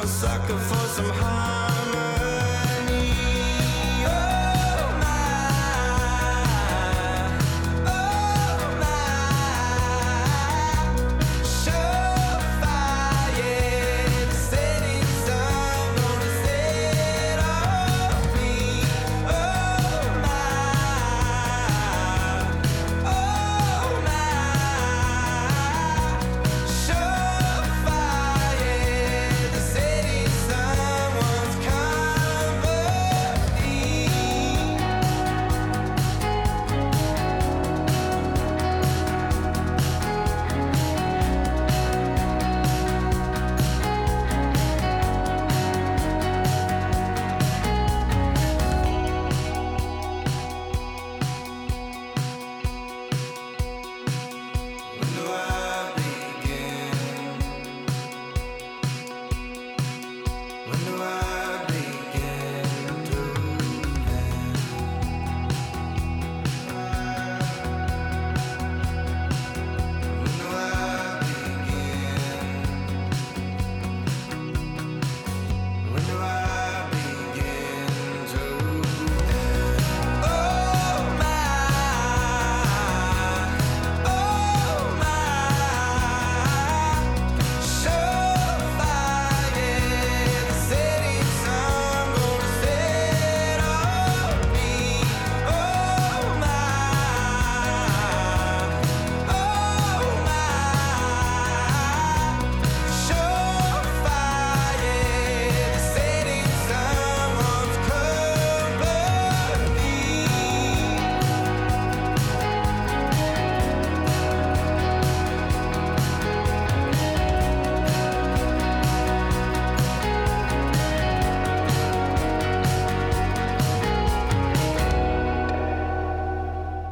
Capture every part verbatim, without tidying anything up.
I'm a sucker for some harmony. Oh my, oh my. Surefire, yeah, the setting sun gonna set on me. Oh my, oh my. Surefire, yeah, the setting someone's company. When do I begin? When do I begin to end? When do I begin? When do I begin to end? Oh my, oh my. Surefire, yeah, the setting sun gonna set on me. Oh my, oh my. Surefire, yeah, the setting someone's company.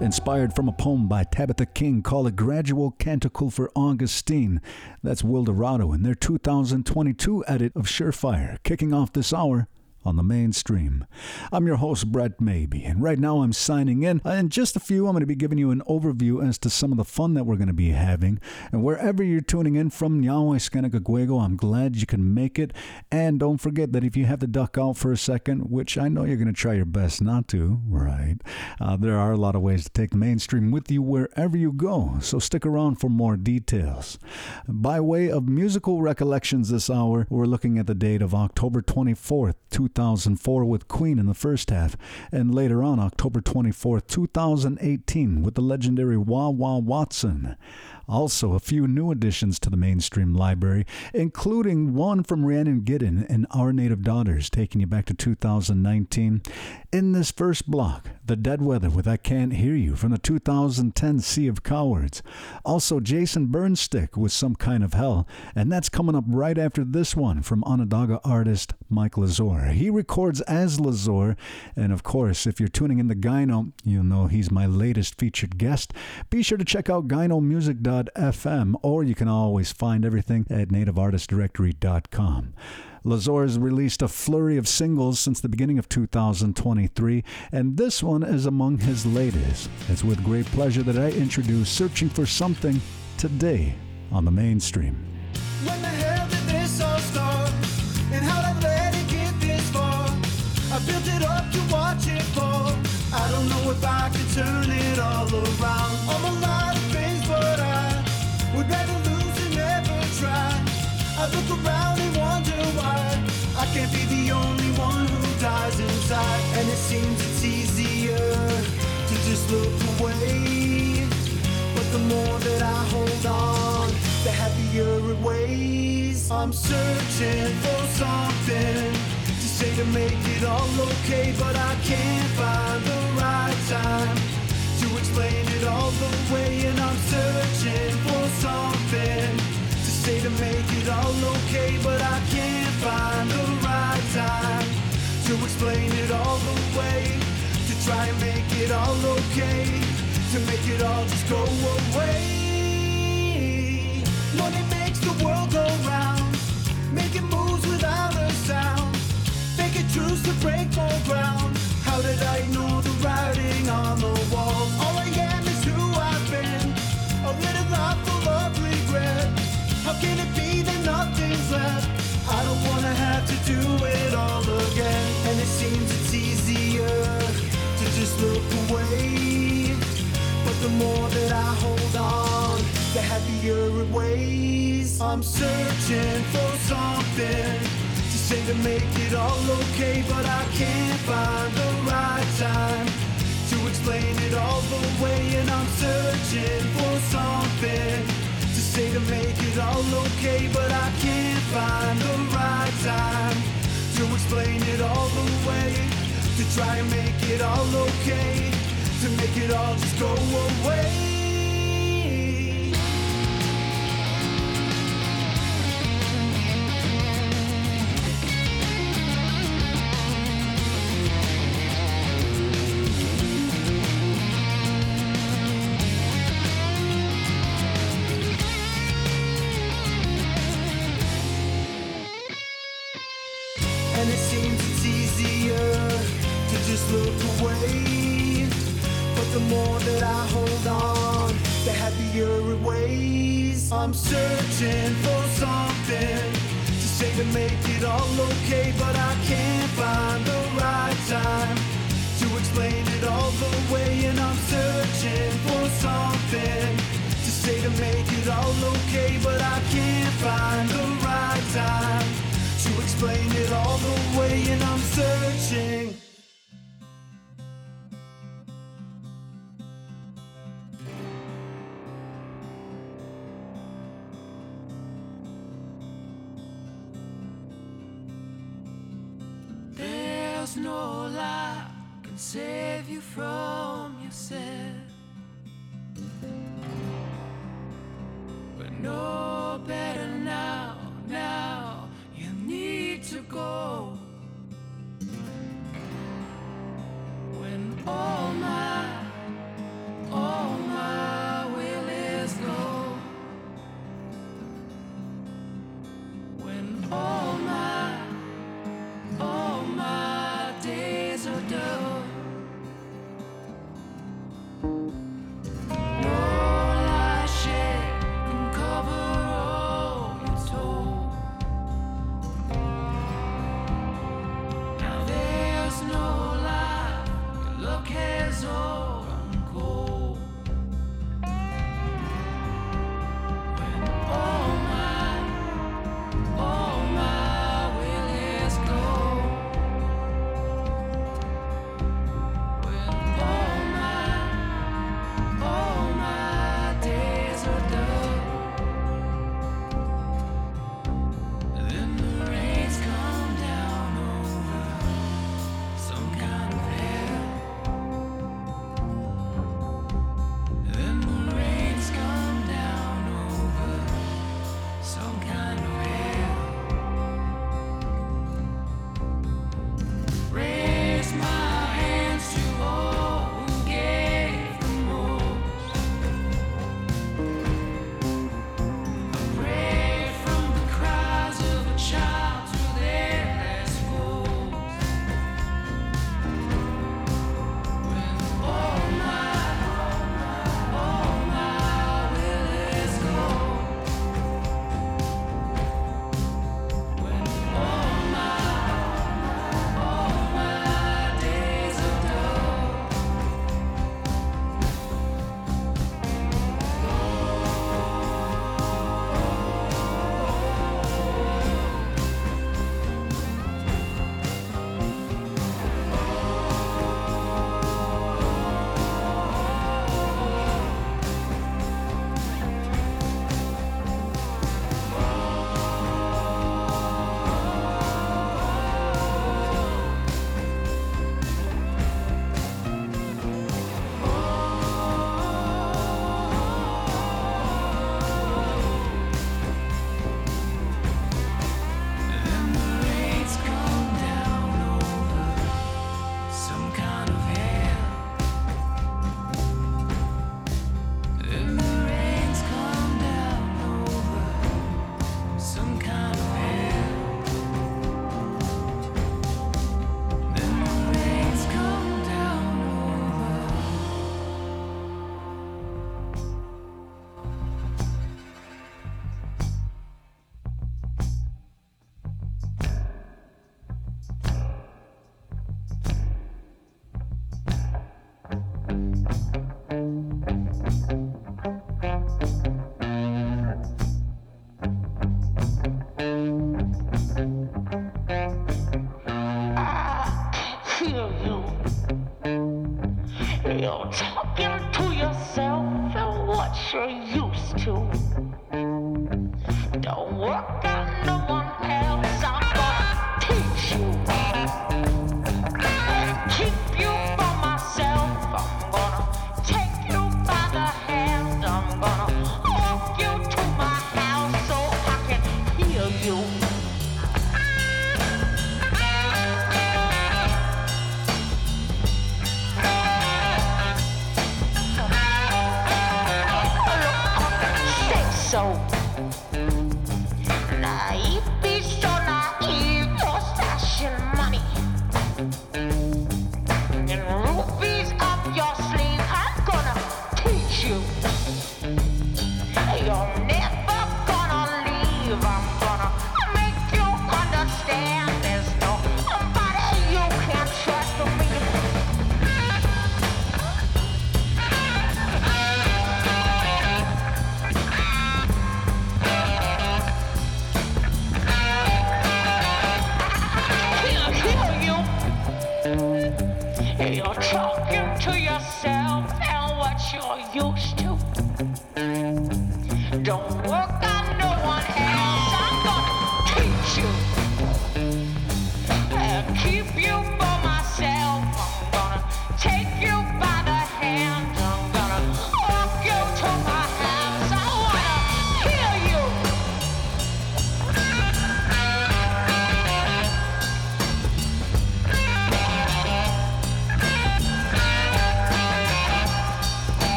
Inspired from a poem by Tabitha King called A Gradual Canticle for Augustine. That's Wilderado in their two thousand twenty-two edit of Surefire, kicking off this hour on the mainstream. I'm your host, Brett Mabee, and right now I'm signing in. In just a few, I'm going to be giving you an overview as to some of the fun that we're going to be having. And wherever you're tuning in from, Nyawai Scenica, Guego, I'm glad you can make it. And don't forget that if you have to duck out for a second, which I know you're going to try your best not to, right? Uh, there are a lot of ways to take the mainstream with you wherever you go, so stick around for more details. By way of musical recollections this hour, we're looking at the date of October twenty-fourth, two thousand four with Queen in the first half, and later on October twenty-fourth, two thousand eighteen with the legendary Wah Wah Watson. Also, a few new additions to the mainstream library, including one from Rhiannon Giddens and Our Native Daughters, taking you back to two thousand nineteen. In this first block, The Dead Weather with I Can't Hear You from the two thousand ten Sea of Cowards. Also, Jason Burnstick with Some Kind of Hell, and that's coming up right after this one from Onondaga artist Mike Lazore. He records as Lazore, and of course, if you're tuning in to Gyno, you'll know he's my latest featured guest. Be sure to check out gyno music dot f m, or you can always find everything at Native Artist Directory dot com. Lazore has released a flurry of singles since the beginning of two thousand twenty-three, and this one is among his latest. It's with great pleasure that I introduce Searching for Something today on the mainstream. When the hell did this all start? And how'd I let it get this far? I built it up to watch it fall. I don't know if I could turn it all around. I'm a lot of things, but I would rather lose and never try. I look around and wonder why I can't be the only one who dies inside. And it seems it's easier to just look away, but the more that I hold on, the happier it weighs. I'm searching for something to say to make it all okay, but I can't find the right time to explain it all away. And I'm searching for something to say to make it all okay, but I can't find the right time to explain it all away, to try and make it all okay, to make it all just go away. Money makes the world go round, making moves without a sound, making truths to break more ground. How did I ignore the writing on the wall? All I am is who I've been, a little life full of regret. How can it be that nothing's left? I don't wanna have do it all again. And it seems it's easier to just look away, but the more that I hold on, the happier it weighs. I'm searching for something to say to make it all okay, but I can't find the right time to explain it all away. And I'm searching for something to say to make it all okay, but I can't find the right time to explain it all away, to try and make it all okay, to make it all just go away. I'm searching for something to say to make it all okay, but I can't find the right time to explain it all away. And I'm searching for something to say to make it all okay, but I can't find the right time to explain it all away. And I'm searching. No light can save you from yourself, but know better now, now you need to go. When all my, all my will is gone, when all my, all my days are done.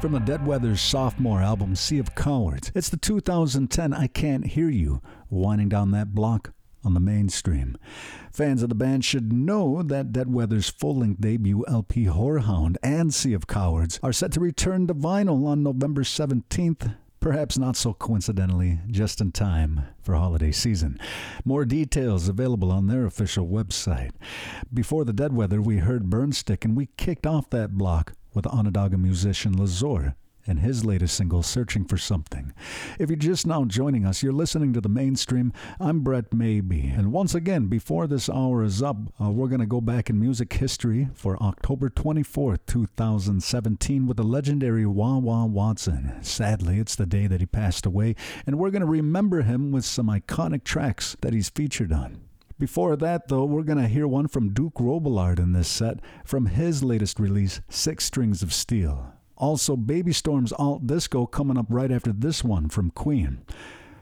From the Dead Weather's sophomore album, Sea of Cowards, it's the two thousand ten I Can't Hear You, winding down that block on the mainstream. Fans of the band should know that Dead Weather's full-length debut L P Whorehound and Sea of Cowards are set to return to vinyl on November seventeenth, perhaps not so coincidentally, just in time for holiday season. More details available on their official website. Before the Dead Weather, we heard Burnstick, and we kicked off that block with Onondaga musician Lazore and his latest single, Searching for Something. If you're just now joining us, you're listening to The Mainstream. I'm Brett Mabee. And once again, before this hour is up, uh, we're going to go back in music history for October twenty-fourth, two thousand seventeen with the legendary Wah Wah Watson. Sadly, it's the day that he passed away, and we're going to remember him with some iconic tracks that he's featured on. Before that, though, we're going to hear one from Duke Robillard in this set from his latest release, Six Strings of Steel. Also, Baby Storm's Alt Disco coming up right after this one from Queen.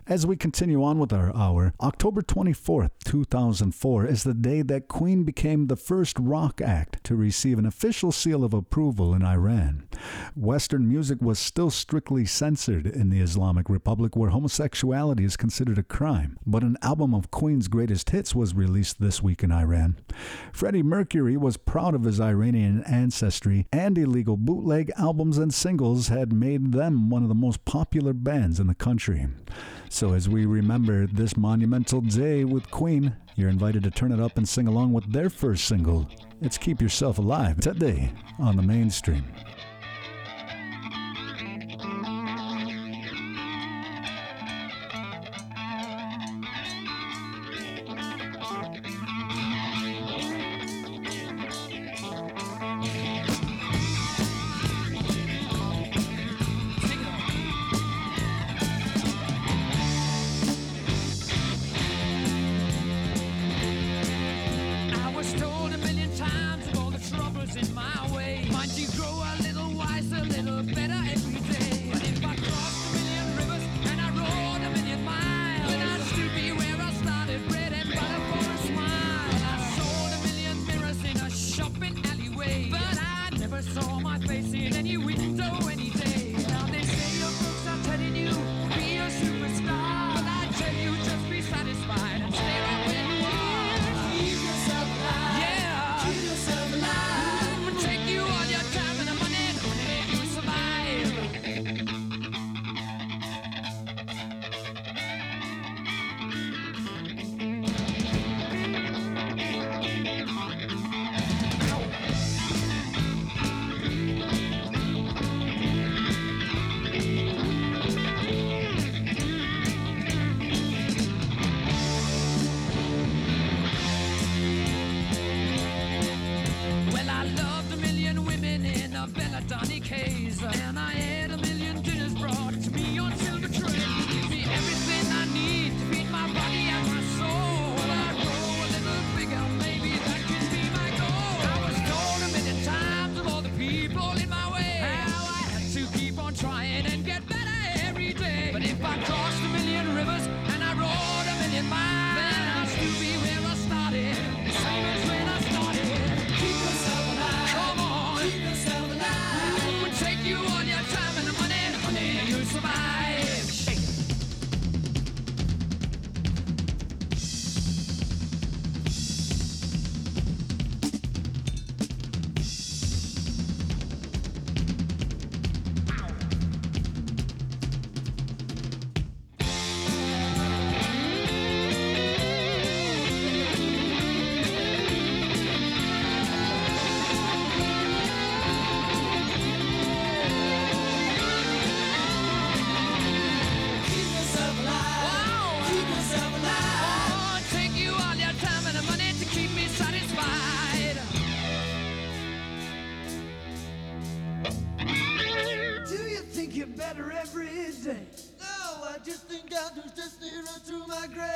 As we continue on with our hour, October twenty-fourth, two thousand four is the day that Queen became the first rock act to receive an official seal of approval in Iran. Western music was still strictly censored in the Islamic Republic, where homosexuality is considered a crime, but an album of Queen's greatest hits was released this week in Iran. Freddie Mercury was proud of his Iranian ancestry, and illegal bootleg albums and singles had made them one of the most popular bands in the country. So as we remember this monumental day with Queen, you're invited to turn it up and sing along with their first single. It's Keep Yourself Alive, today on The Mainstream. my grave.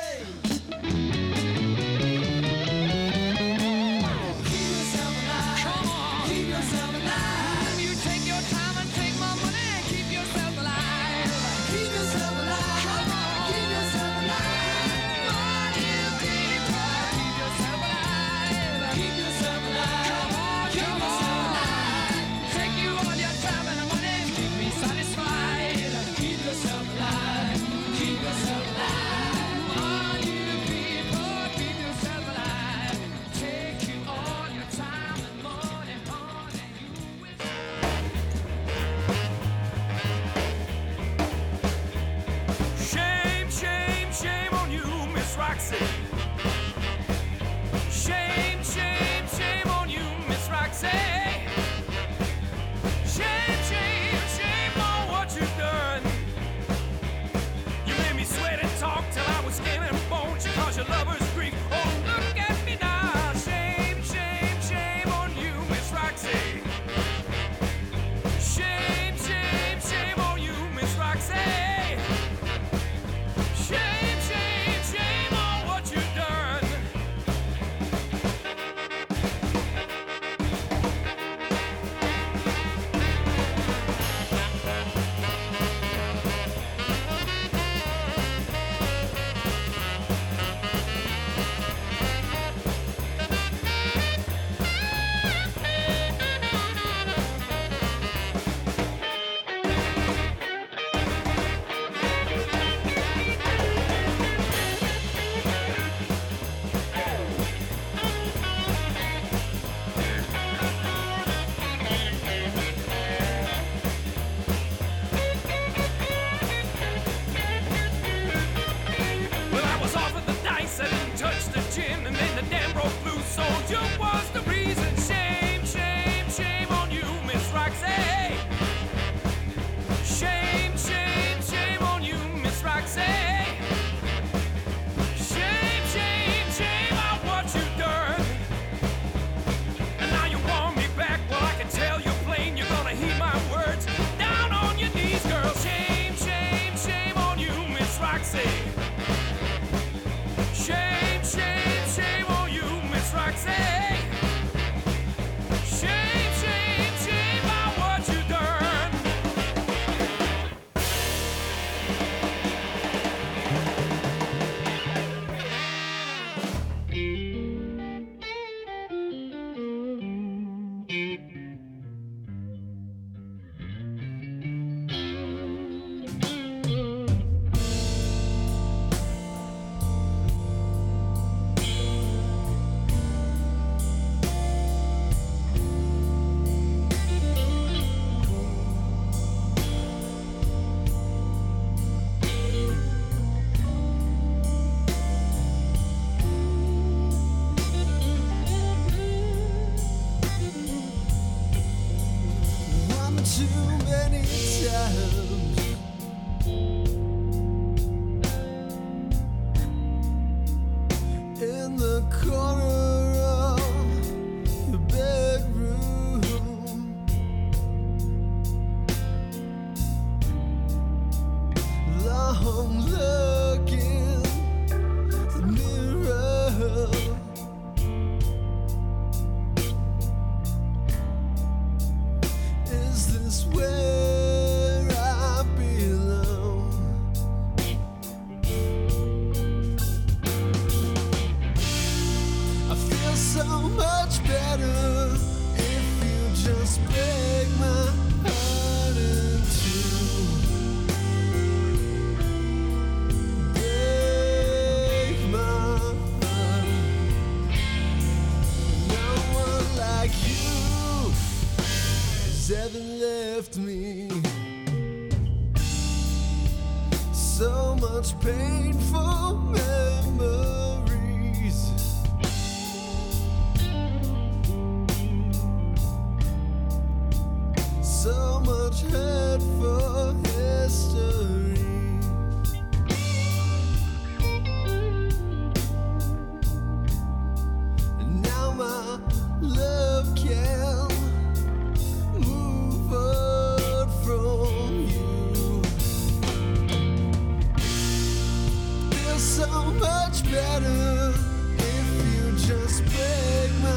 So much better if you just break my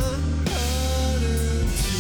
heart in two.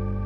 Break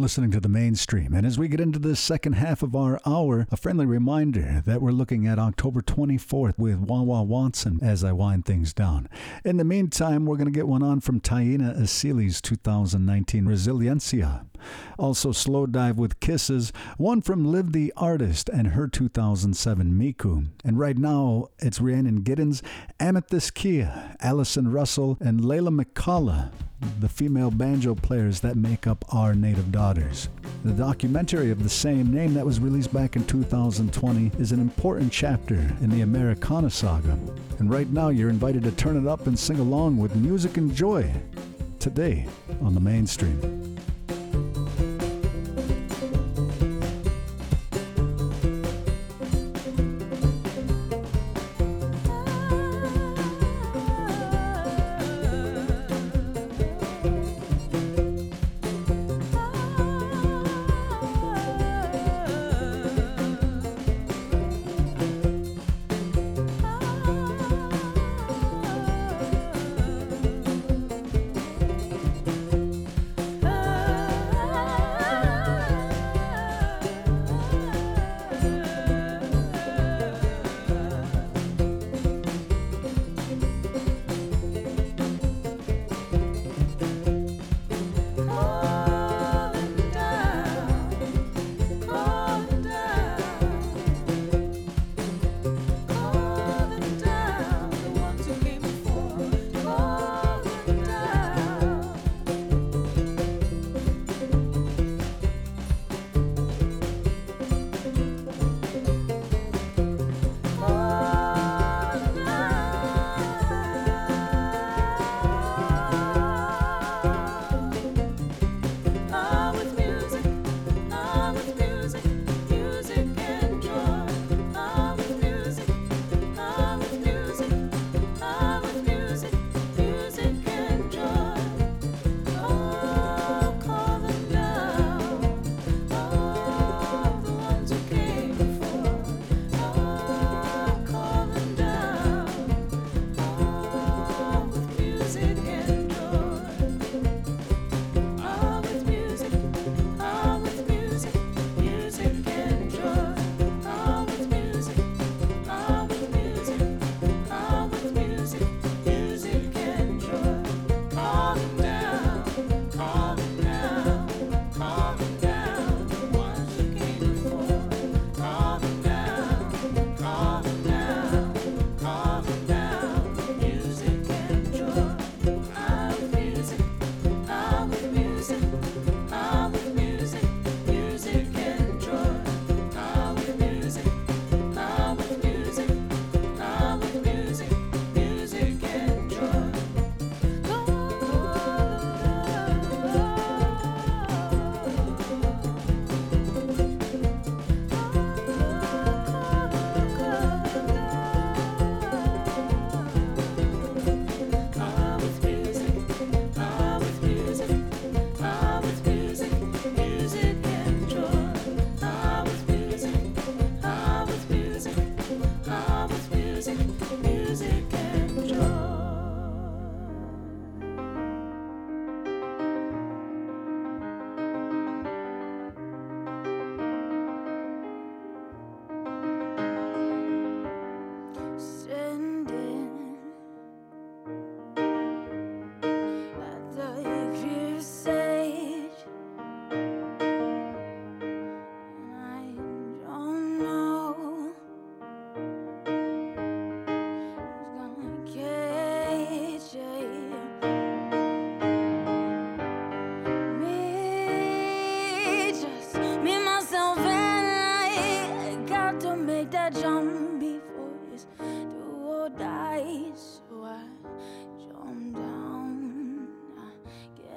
listening to the mainstream. And as we get into the second half of our hour, a friendly reminder that we're looking at October twenty-fourth with Wah Wah Watson as I wind things down. In the meantime, we're going to get one on from Taina Asili's two thousand nineteen Resiliencia. Also Slowdive with Kisses, one from Liv the Artist and her two thousand seven Miku. And right now it's Rhiannon Giddens, Amethyst Kia, Allison Russell, and Layla McCullough, the female banjo players that make up Our Native Daughters. The documentary of the same name that was released back in two thousand twenty is an important chapter in the Americana saga. And right now you're invited to turn it up and sing along with music and joy today on the mainstream.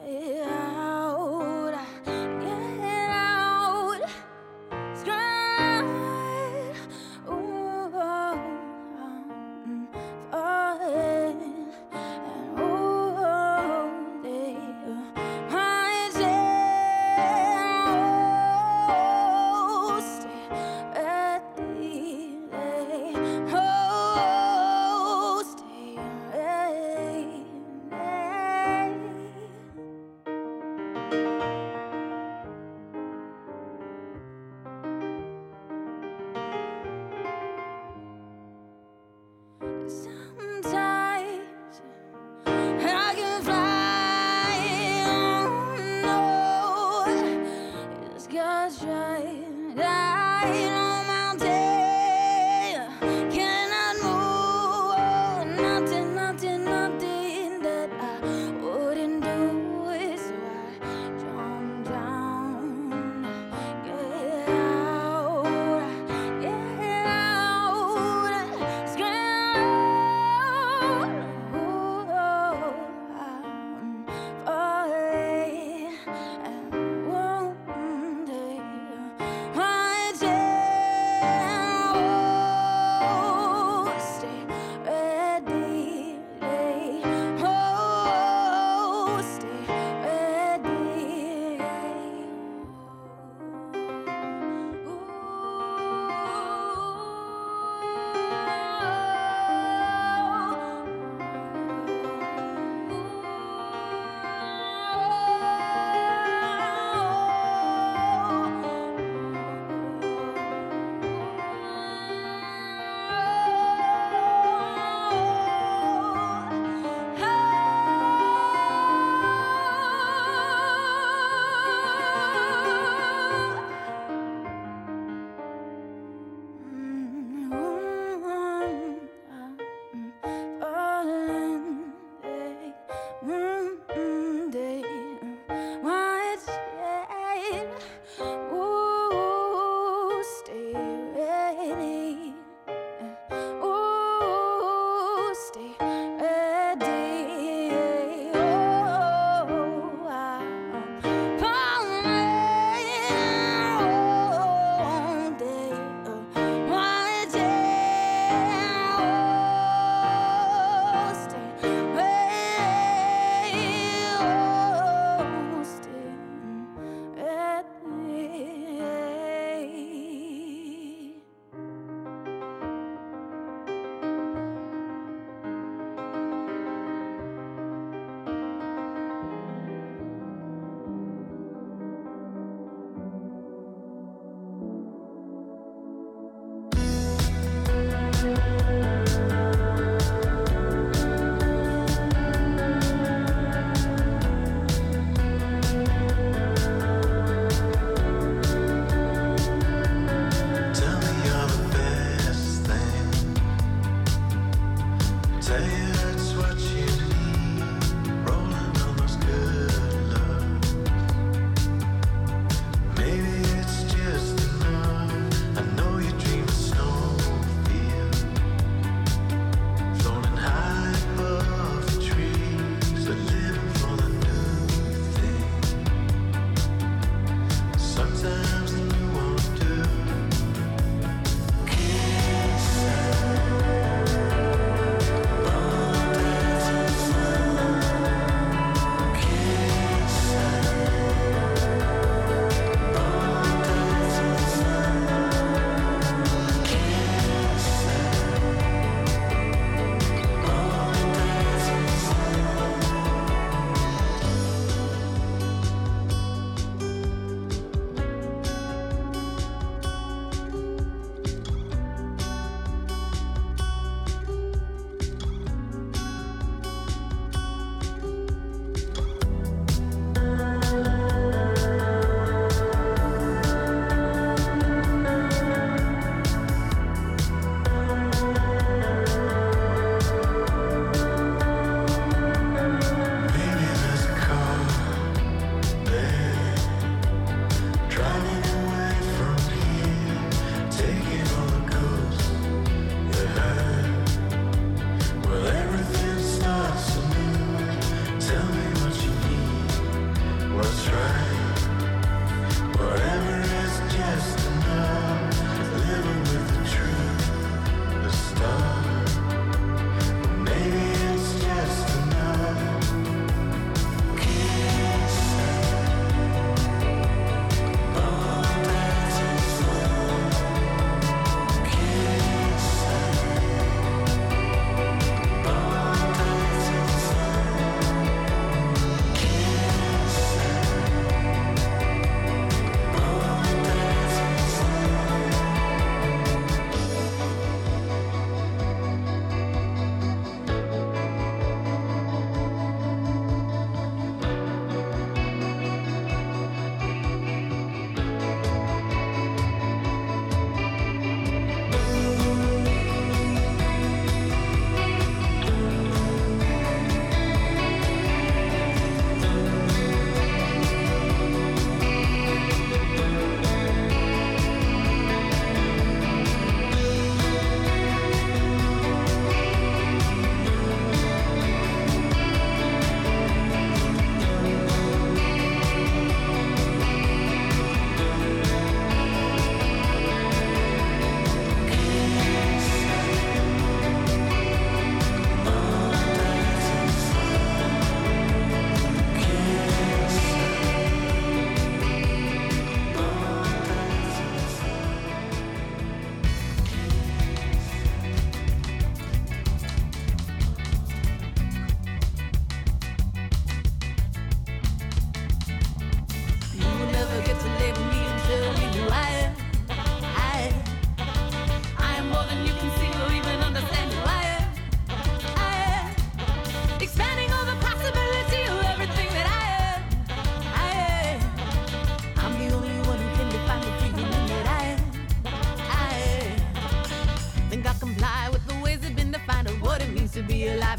Hey.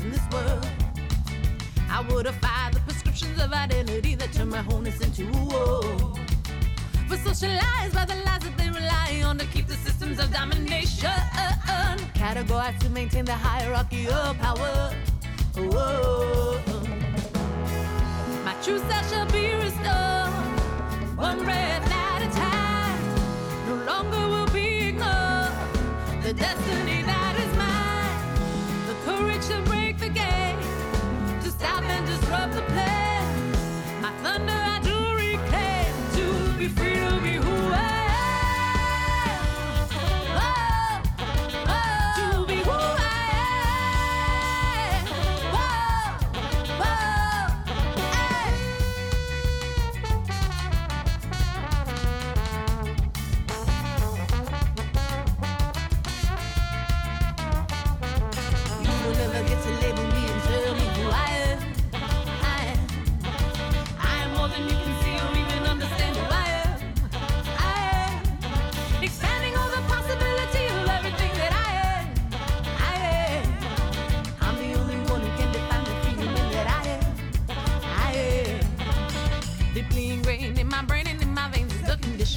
in this world. I would defy the prescriptions of identity that turn my wholeness into a woe. For socialized by the lies that they rely on to keep the systems of domination categorized to maintain the hierarchy of power. Whoa. My true self shall be restored, one breath at a time. No longer will be ignored the destiny that is mine. The courage to break the gate, to stop and disrupt the play. My thunder I do reclaim, to be free, to be who I am.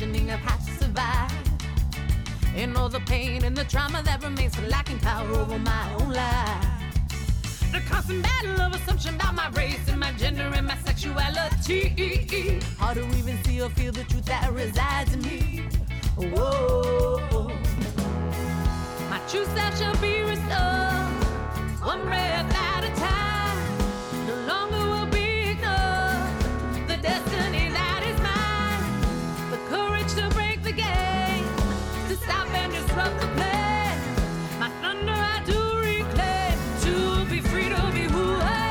I've had to survive, and all the pain and the trauma that remains for lacking power over my own life. The constant battle of assumption about my race and my gender and my sexuality. How do we even see or feel the truth that resides in me? Whoa. My true self shall be restored, one breath at a time. No longer will be ignored the destiny that is mine. The courage to break the game, to stop and disrupt the play. My thunder I do reclaim, to be free, to be who I am.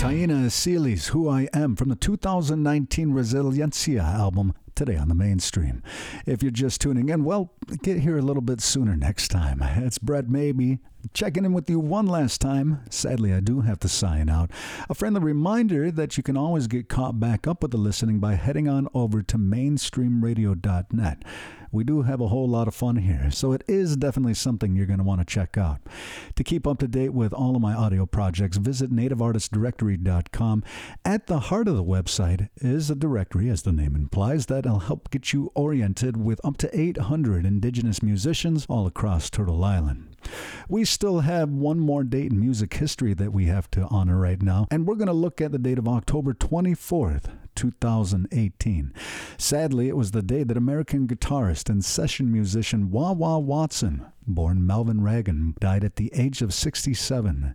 Diana Seeley's Who I Am from the two thousand nineteen Resiliencia album today on the mainstream. If you're just tuning in, well, get here a little bit sooner next time. It's Brett Mabee checking in with you one last time. Sadly, I do have to sign out. A friendly reminder that you can always get caught back up with the listening by heading on over to mainstream radio dot net. We do have a whole lot of fun here, so it is definitely something you're going to want to check out. To keep up to date with all of my audio projects, visit native artist directory dot com. At the heart of the website is a directory, as the name implies, that'll help get you oriented with up to eight hundred indigenous musicians all across Turtle Island. We still have one more date in music history that we have to honor right now, and we're going to look at the date of October twenty-fourth, two thousand eighteen. Sadly, it was the day that American guitarist and session musician Wah Wah Watson, born Melvin Ragan, died at the age of sixty-seven.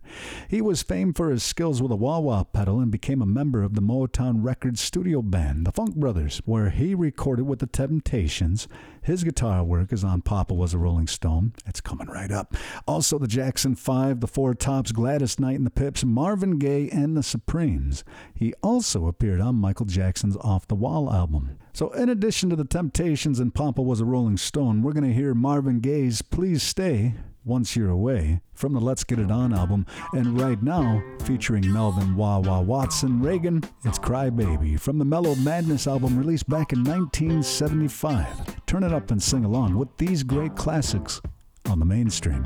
He was famed for his skills with a wah wah pedal and became a member of the Motown Records studio band, the Funk Brothers, where he recorded with the Temptations. His guitar work is on Papa Was a Rolling Stone. It's coming right up. Also the Jackson Five, the Four Tops, Gladys Knight and the Pips, Marvin Gaye, and the Supremes. He also appeared on Michael Jackson's Off the Wall album. So in addition to the Temptations and Papa Was a Rolling Stone, we're going to hear Marvin Gaye's Please Stay, Once You're Away, from the Let's Get It On album. And right now, featuring Melvin Wah Wah Watson Reagan, it's Cry Baby from the Mellow Madness album released back in nineteen seventy-five. Turn it up and sing along with these great classics on the mainstream.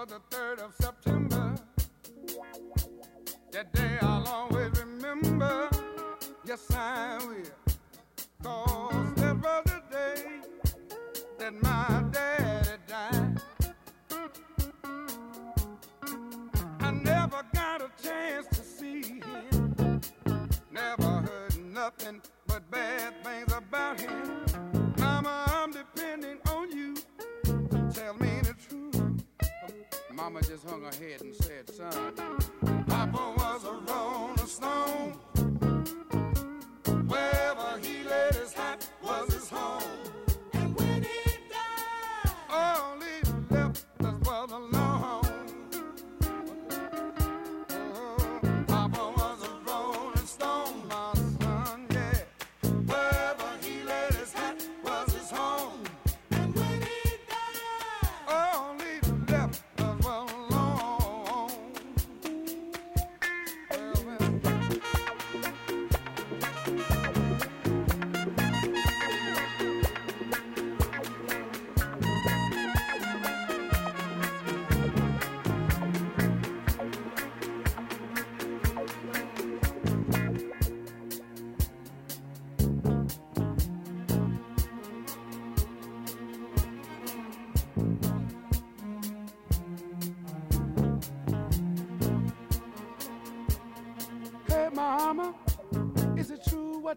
for the third of September. That day I'll always remember. Yes, I will. 'Cause that was the day that my daddy died. I never got a chance to see him. Never heard nothing but bad things about him. Mama, I'm depending on you to tell me the truth. Mama just hung her head and said, son, Papa was a rolling stone. Wherever he laid his hat was his home. And when he died, all he left us was alone. Oh, Papa was a rolling stone, my son, yeah. Wherever he laid his hat was his home. And when he died, all he left us was alone. Well, well. Hey, Mama, is it true what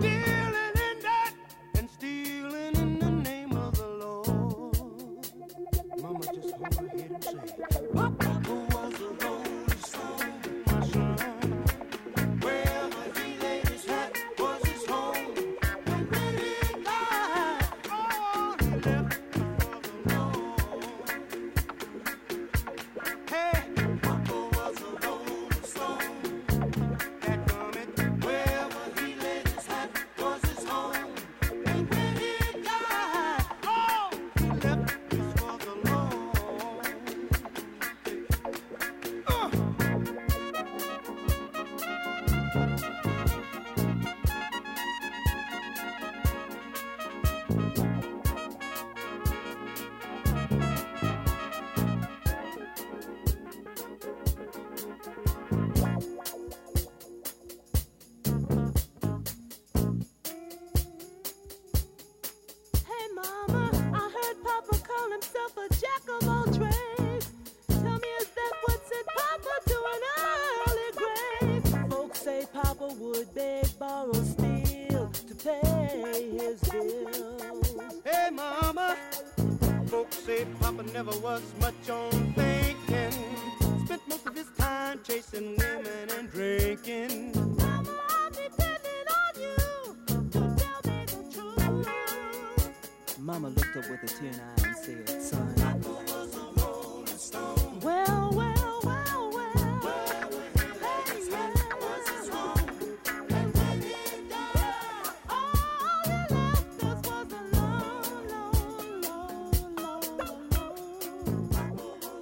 dealing in dirt and stealing in the name of the Lord. Mama just hold her head and say, Papa was a rolling stone, my son.